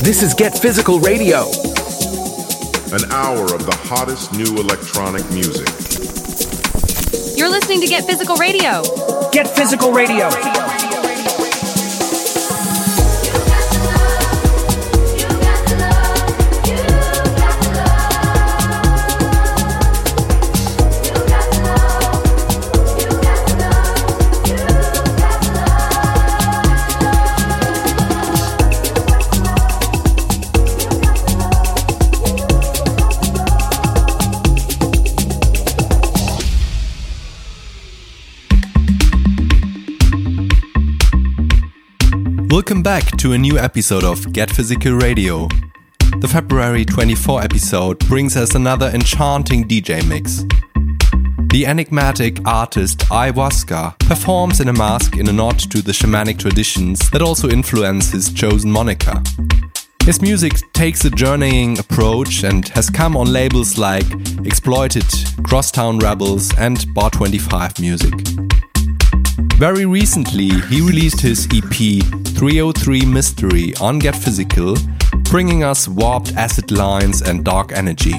This is Get Physical Radio. An hour of the hottest new electronic music. You're listening to Get Physical Radio. Get Physical Radio. Welcome back to a new episode of Get Physical Radio. The February 24 episode brings us another enchanting DJ mix. The enigmatic artist Aiwaska performs in a mask in a nod to the shamanic traditions that also influence his chosen moniker. His music takes a journeying approach and has come on labels like Exploited, Crosstown Rebels and Bar 25 Music. Very recently, he released his EP 303 Mystery on Get Physical, bringing us warped acid lines and dark energy.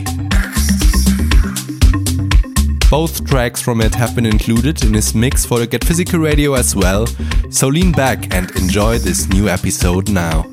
Both tracks from it have been included in his mix for the Get Physical Radio as well, so lean back and enjoy this new episode now.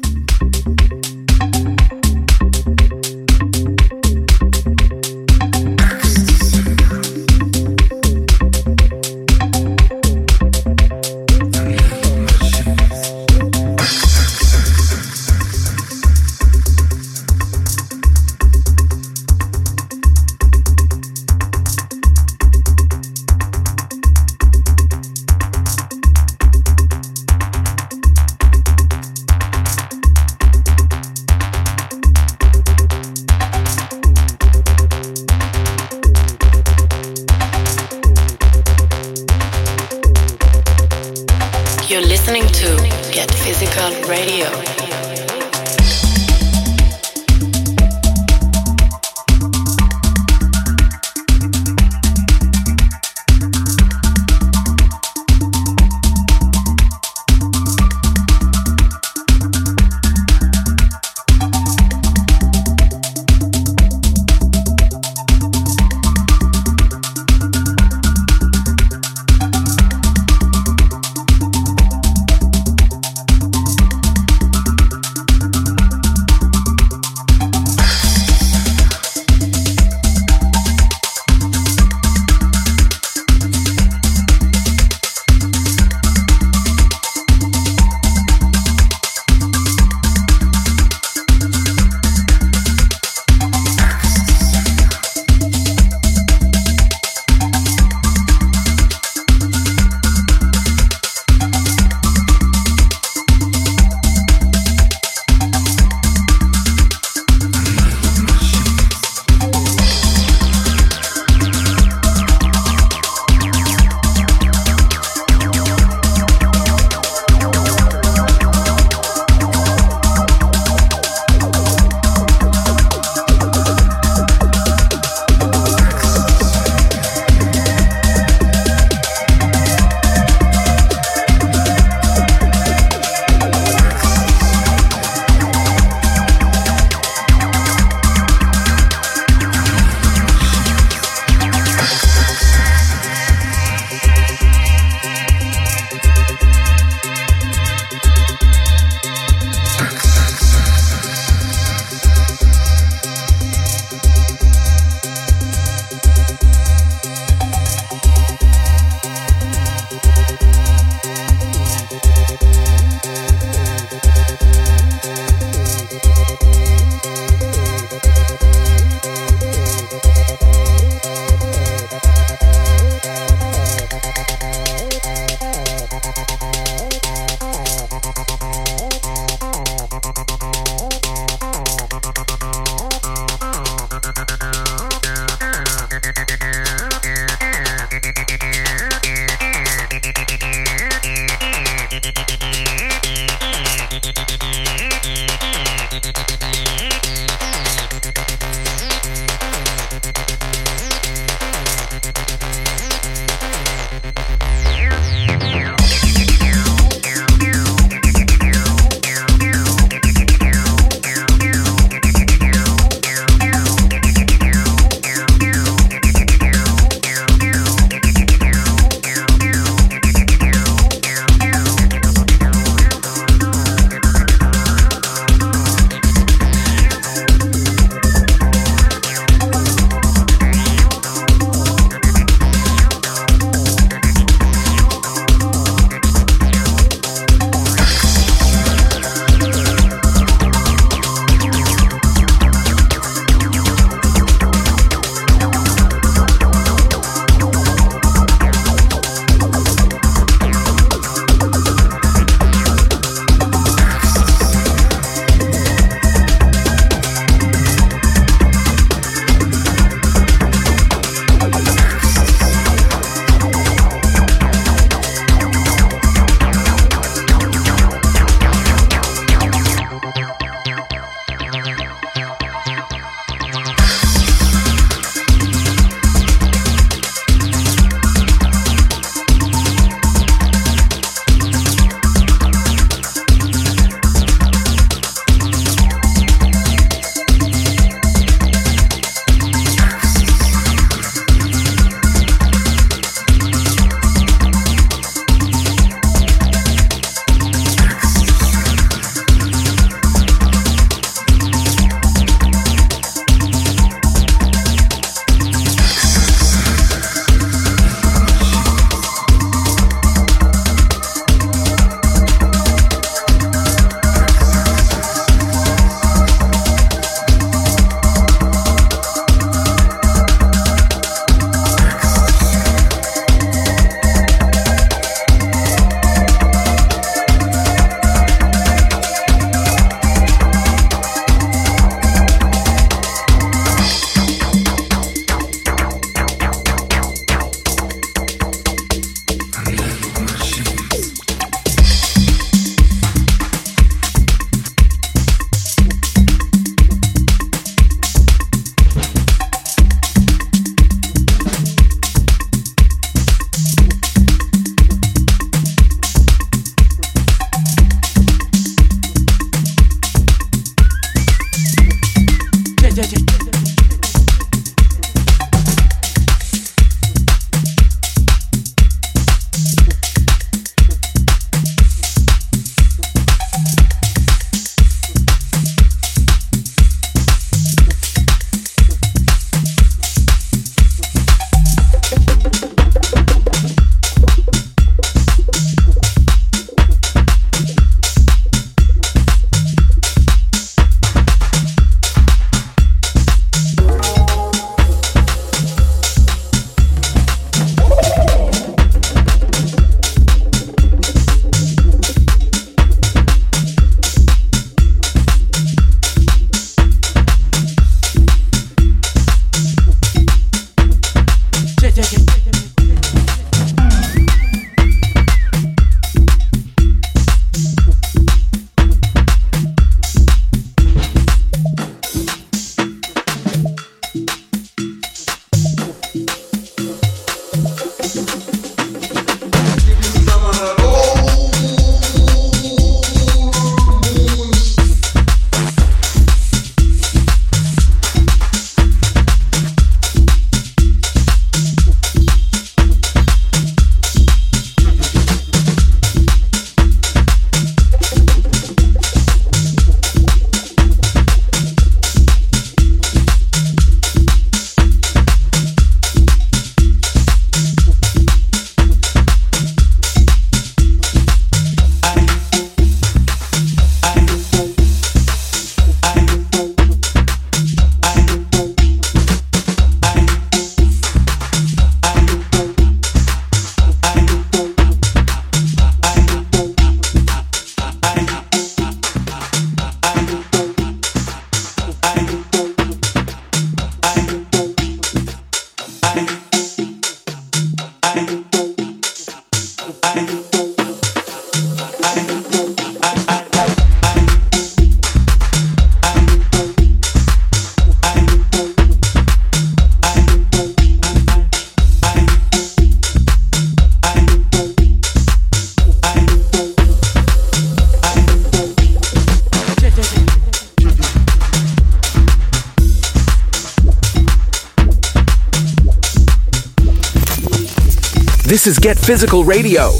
This is Get Physical Radio.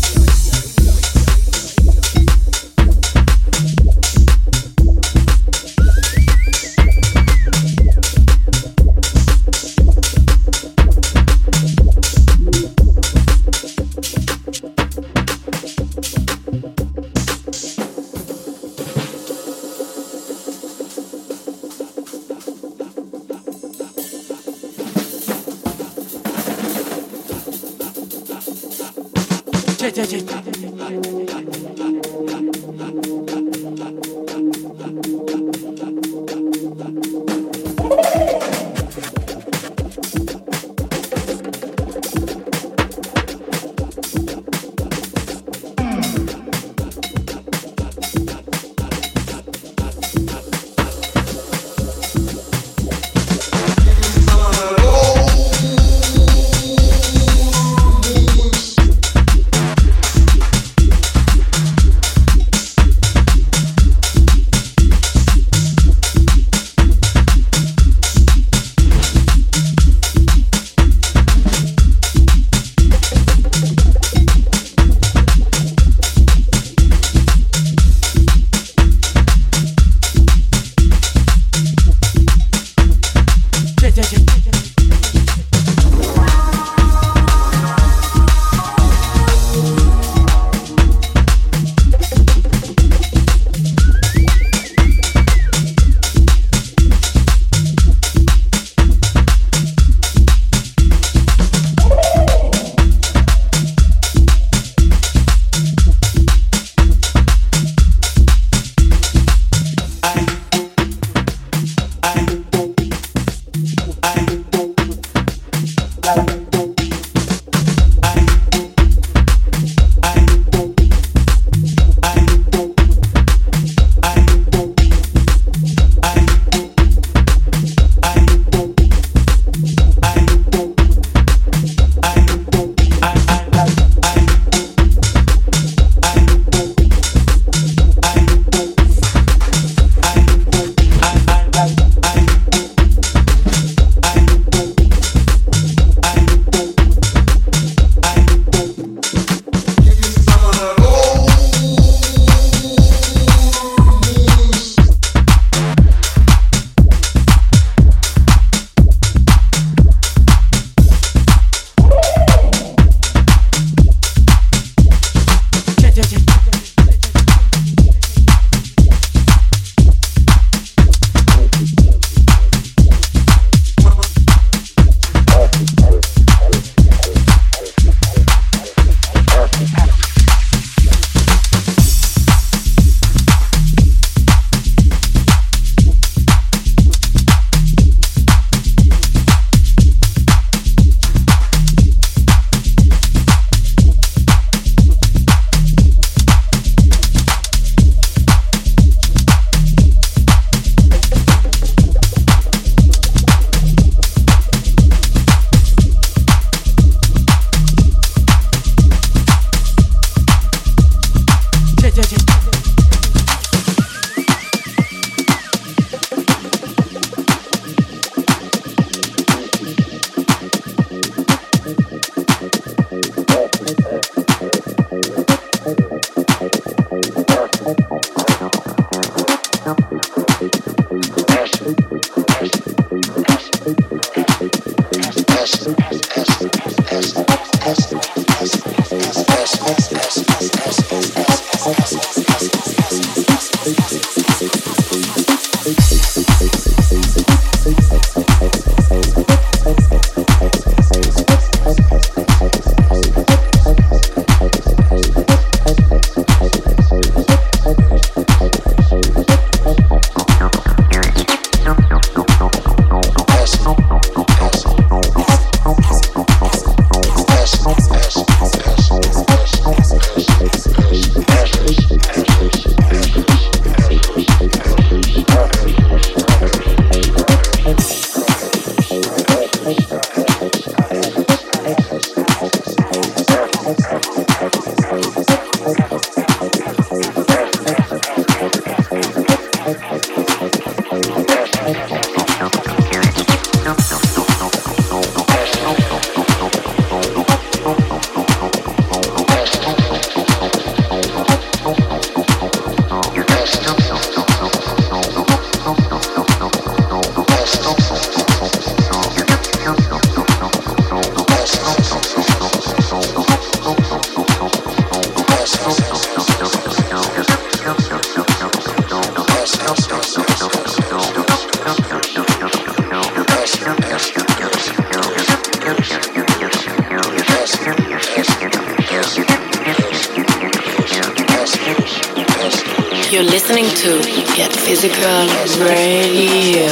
You're listening to Get Physical Radio.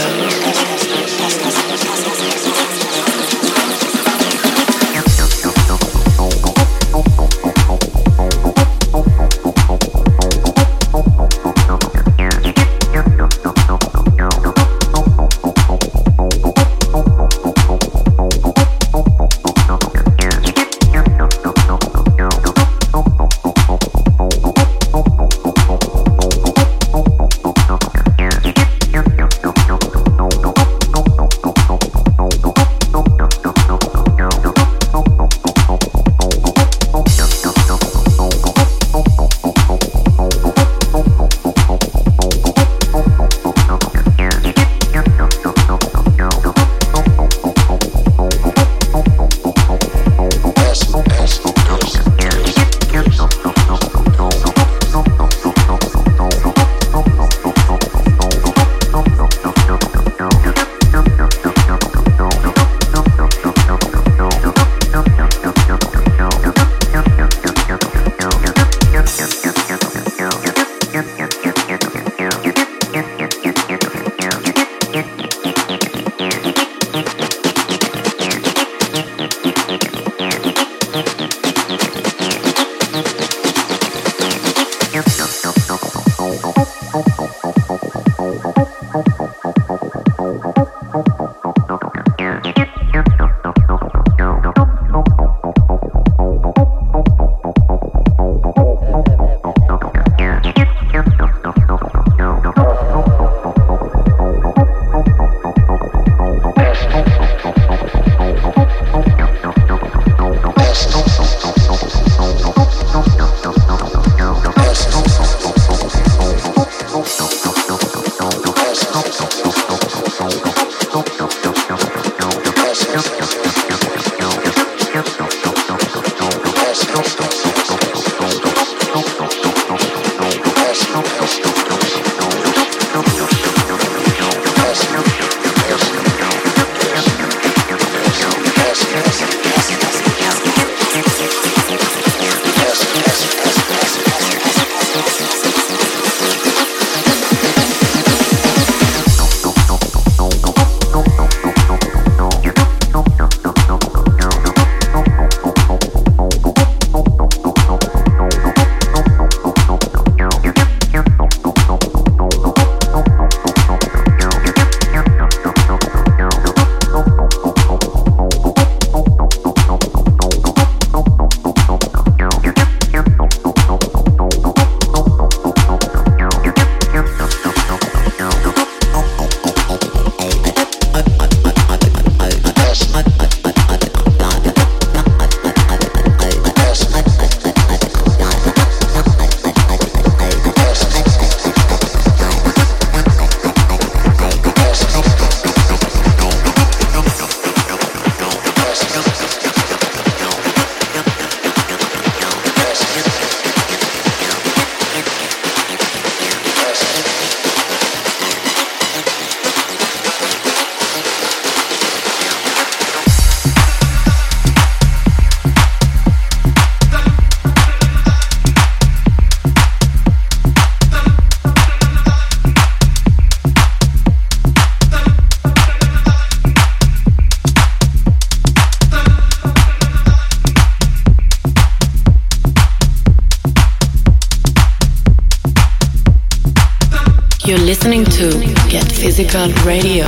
You're listening to Get Physical Radio.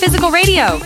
Get Physical Radio.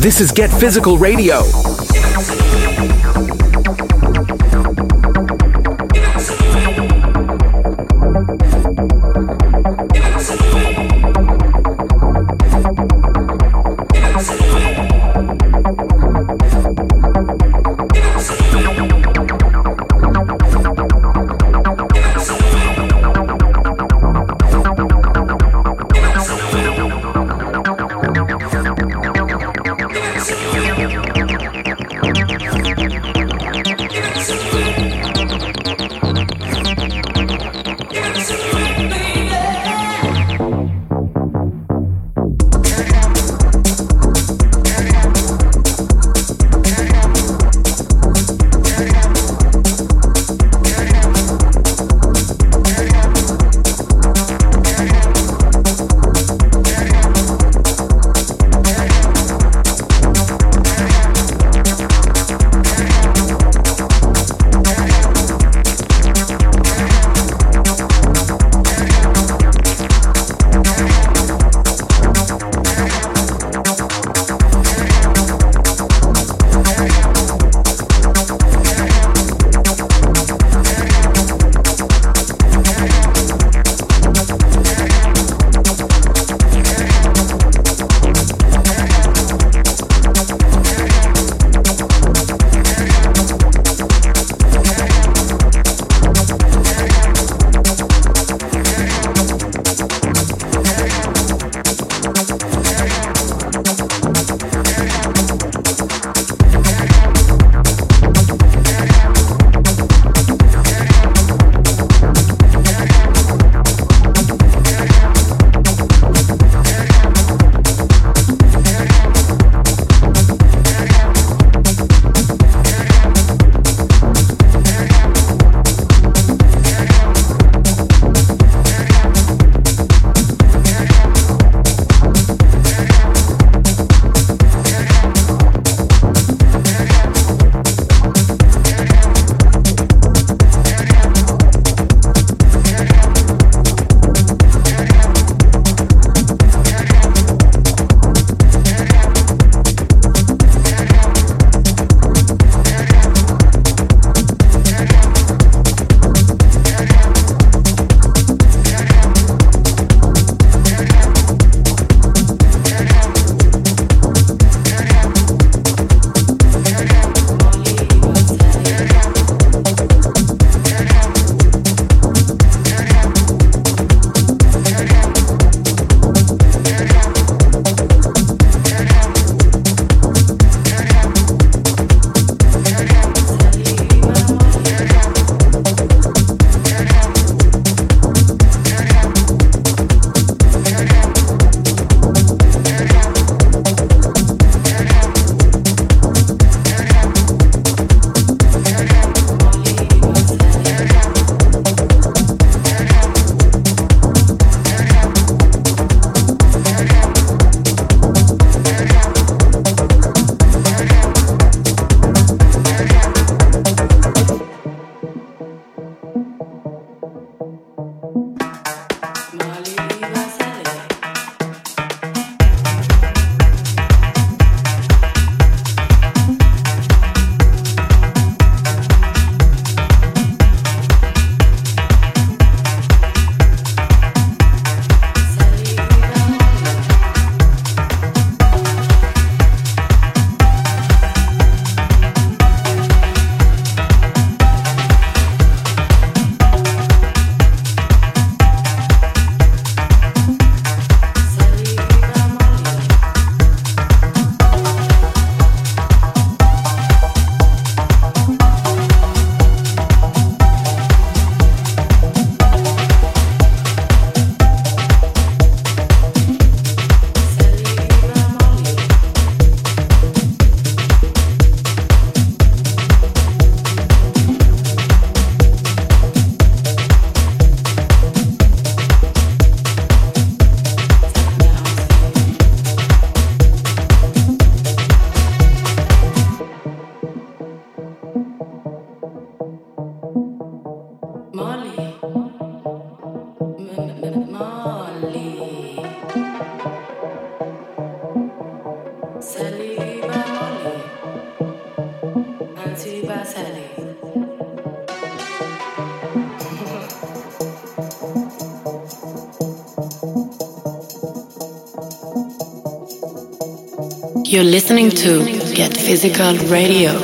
This is Get Physical Radio. You're listening to Get Physical Radio.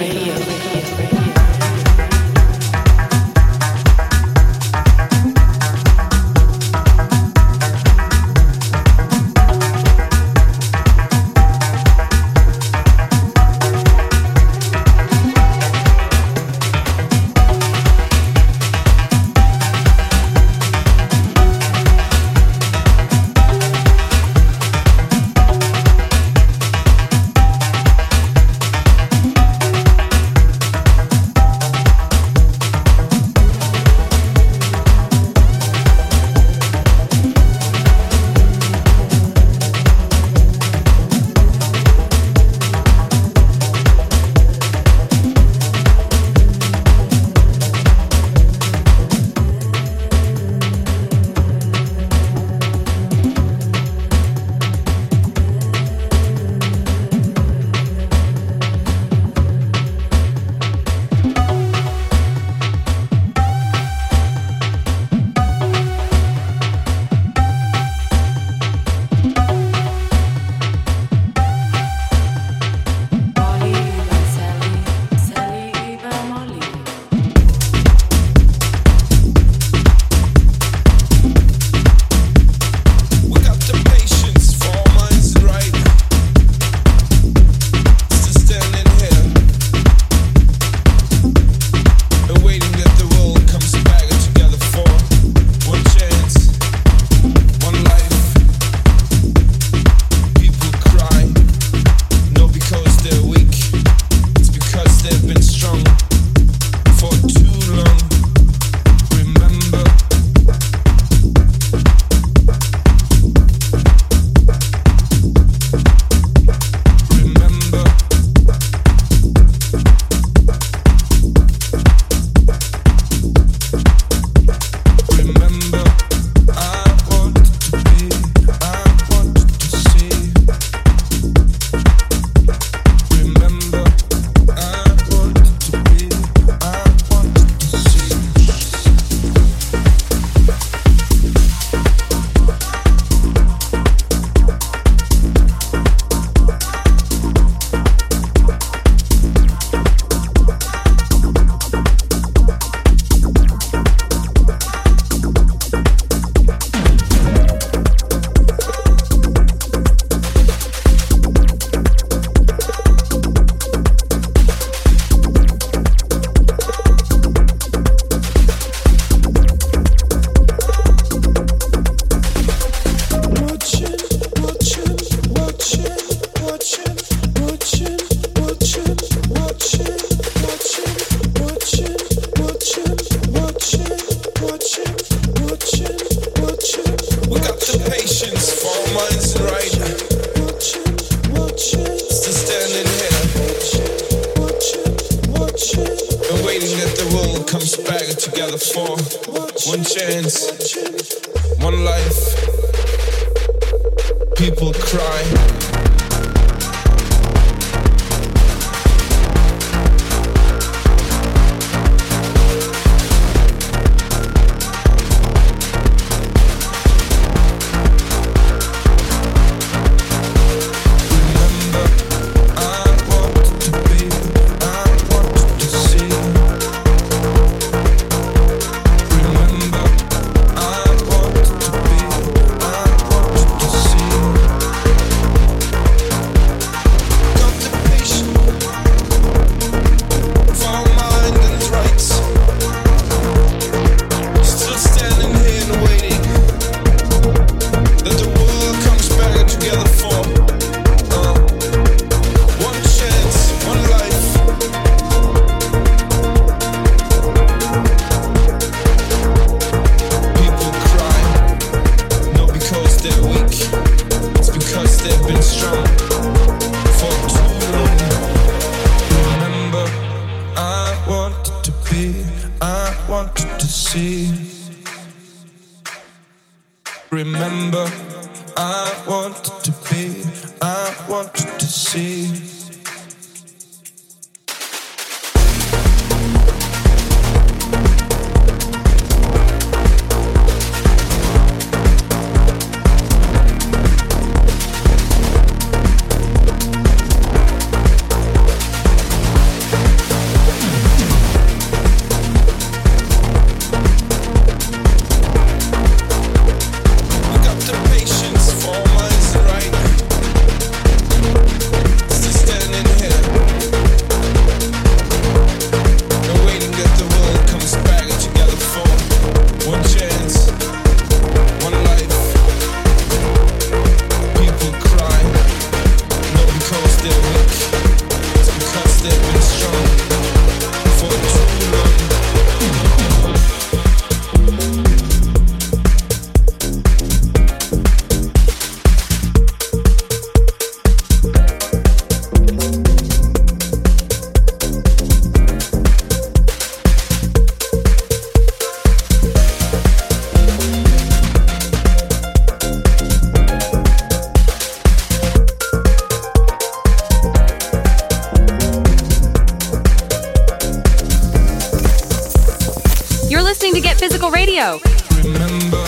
Physical Radio. Remember,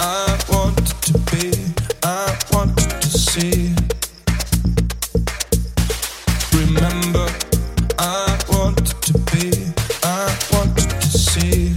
I wanted to be, I wanted to see. Remember, I wanted to be, I wanted to see.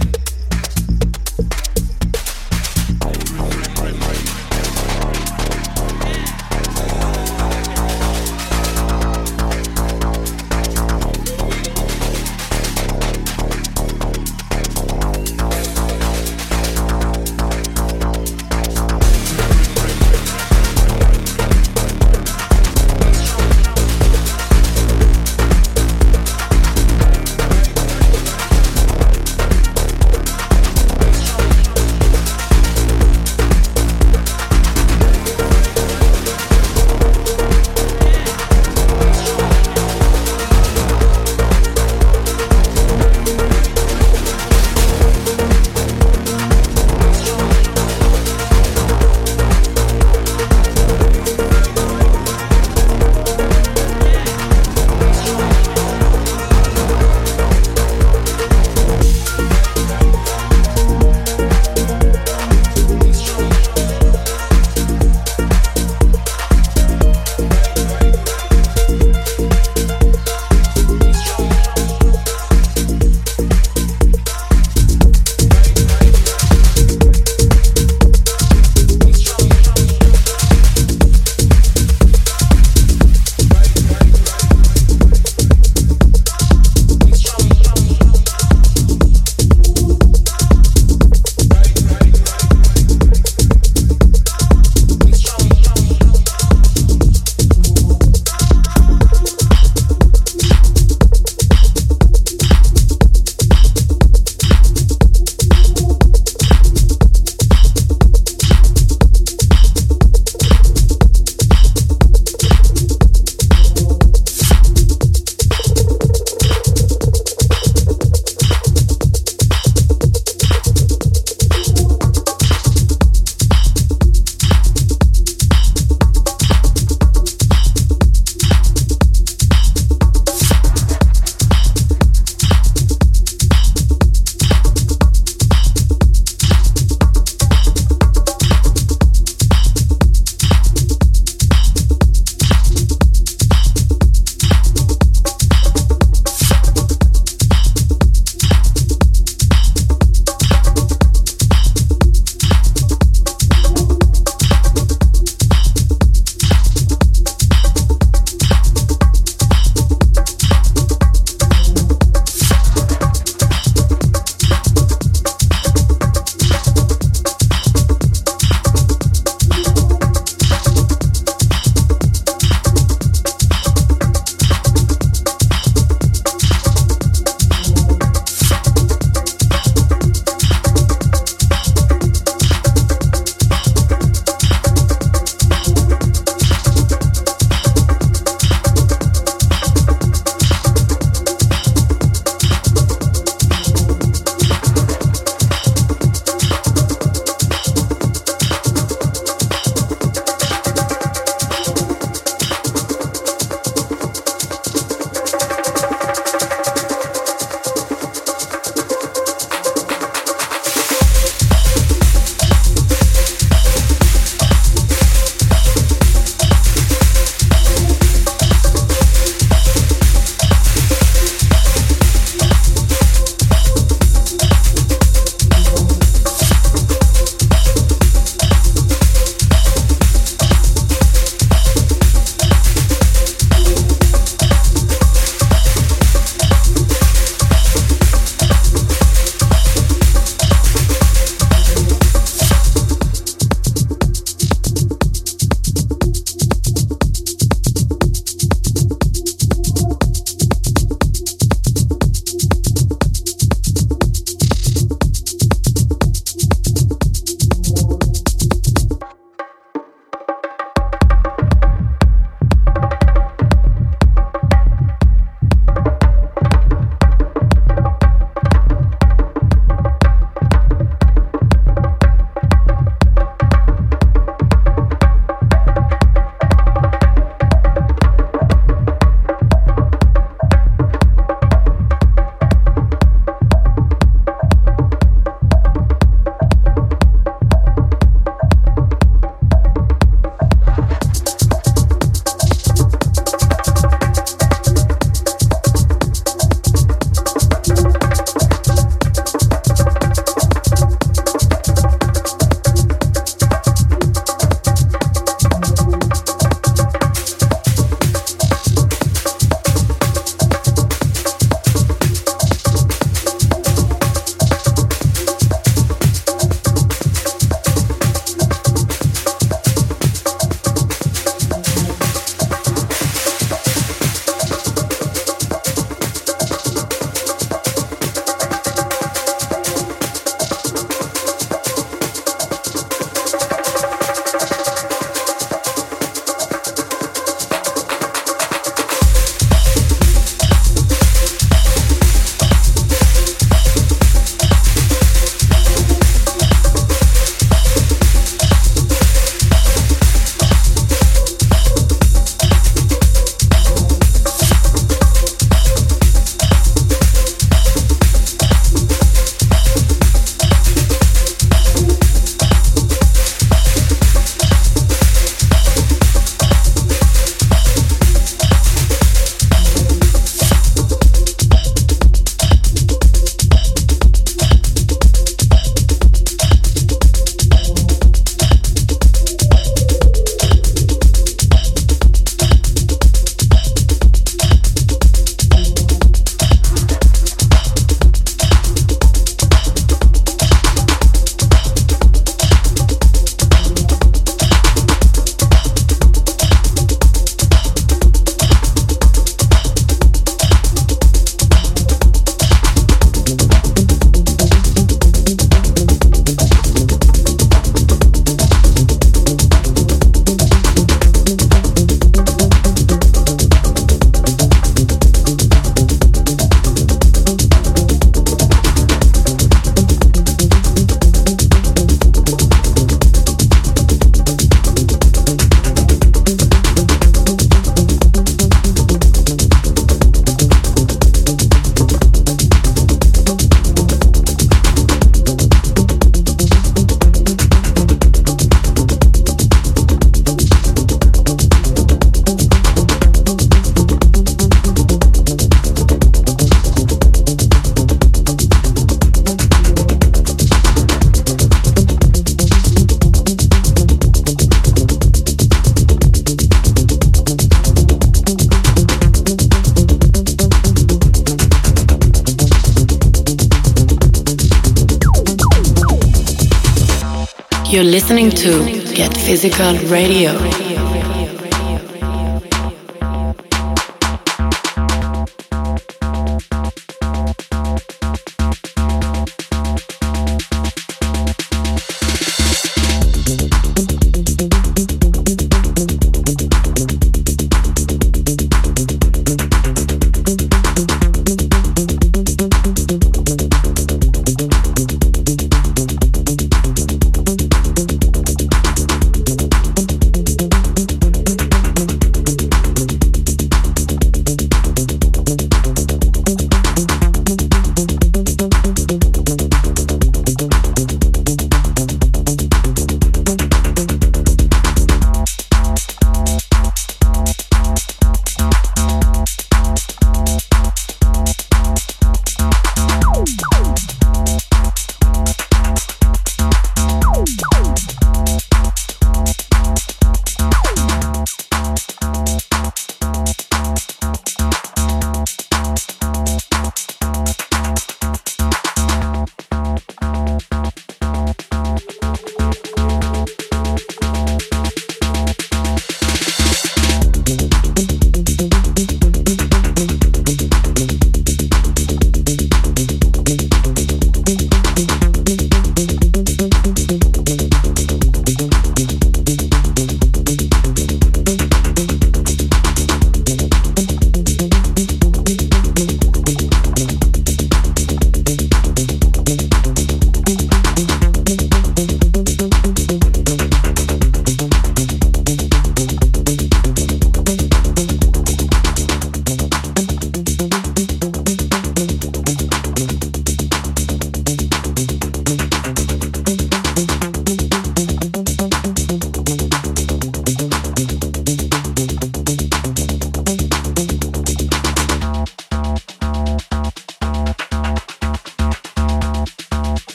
You're listening to Get Physical Radio.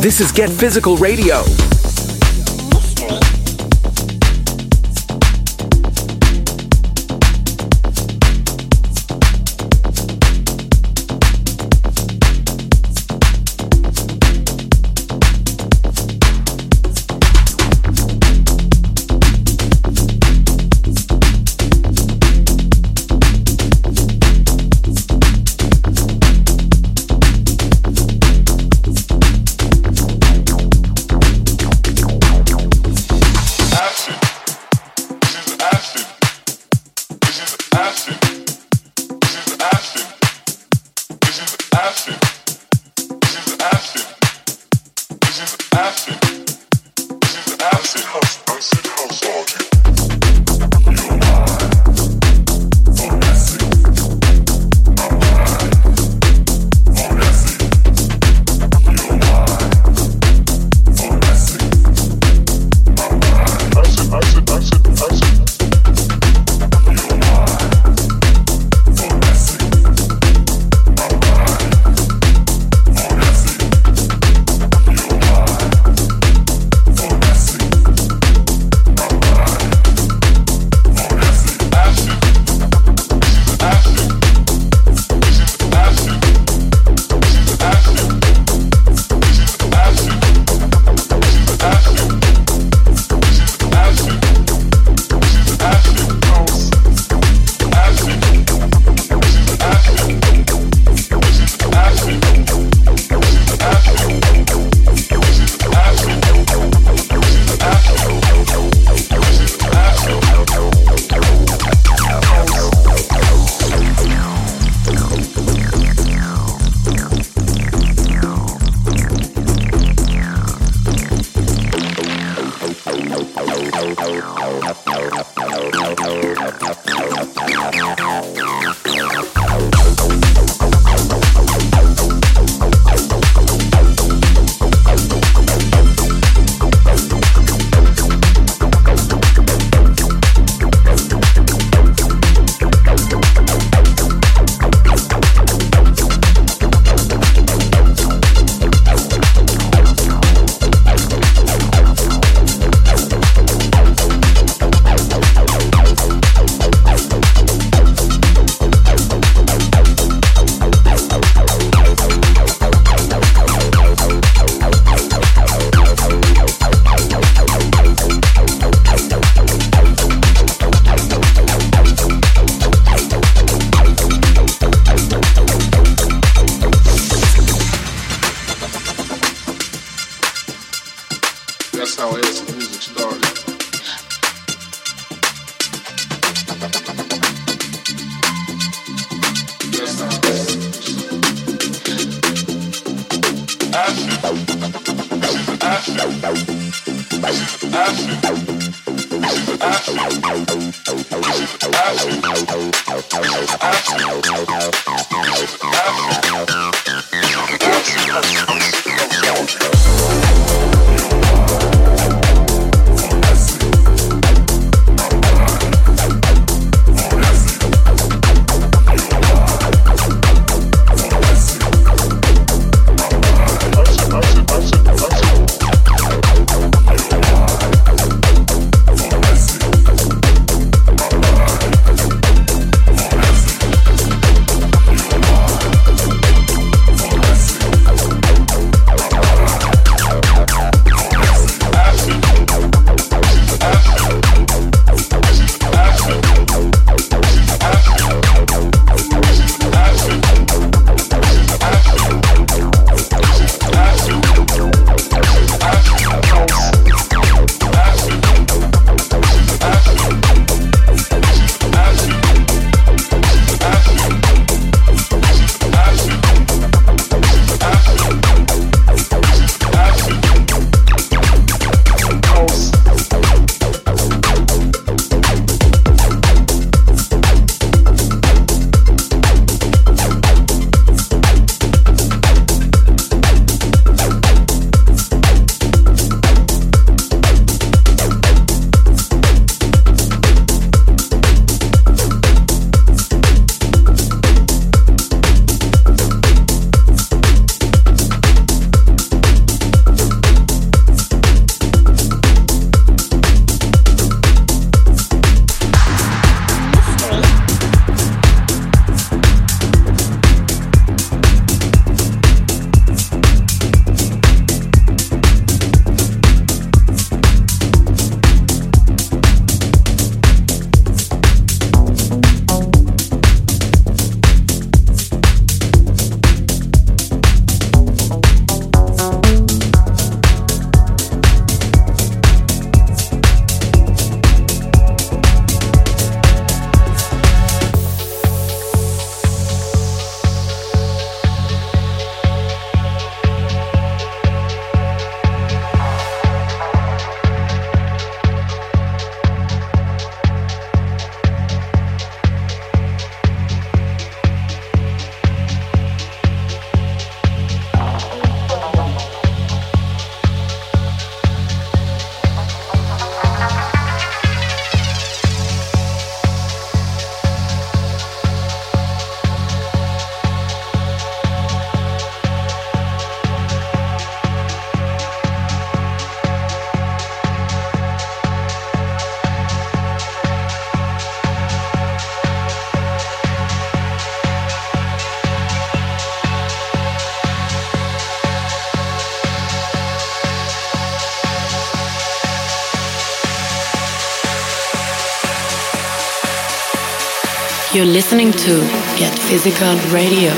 This is Get Physical Radio. You're listening to Get Physical Radio.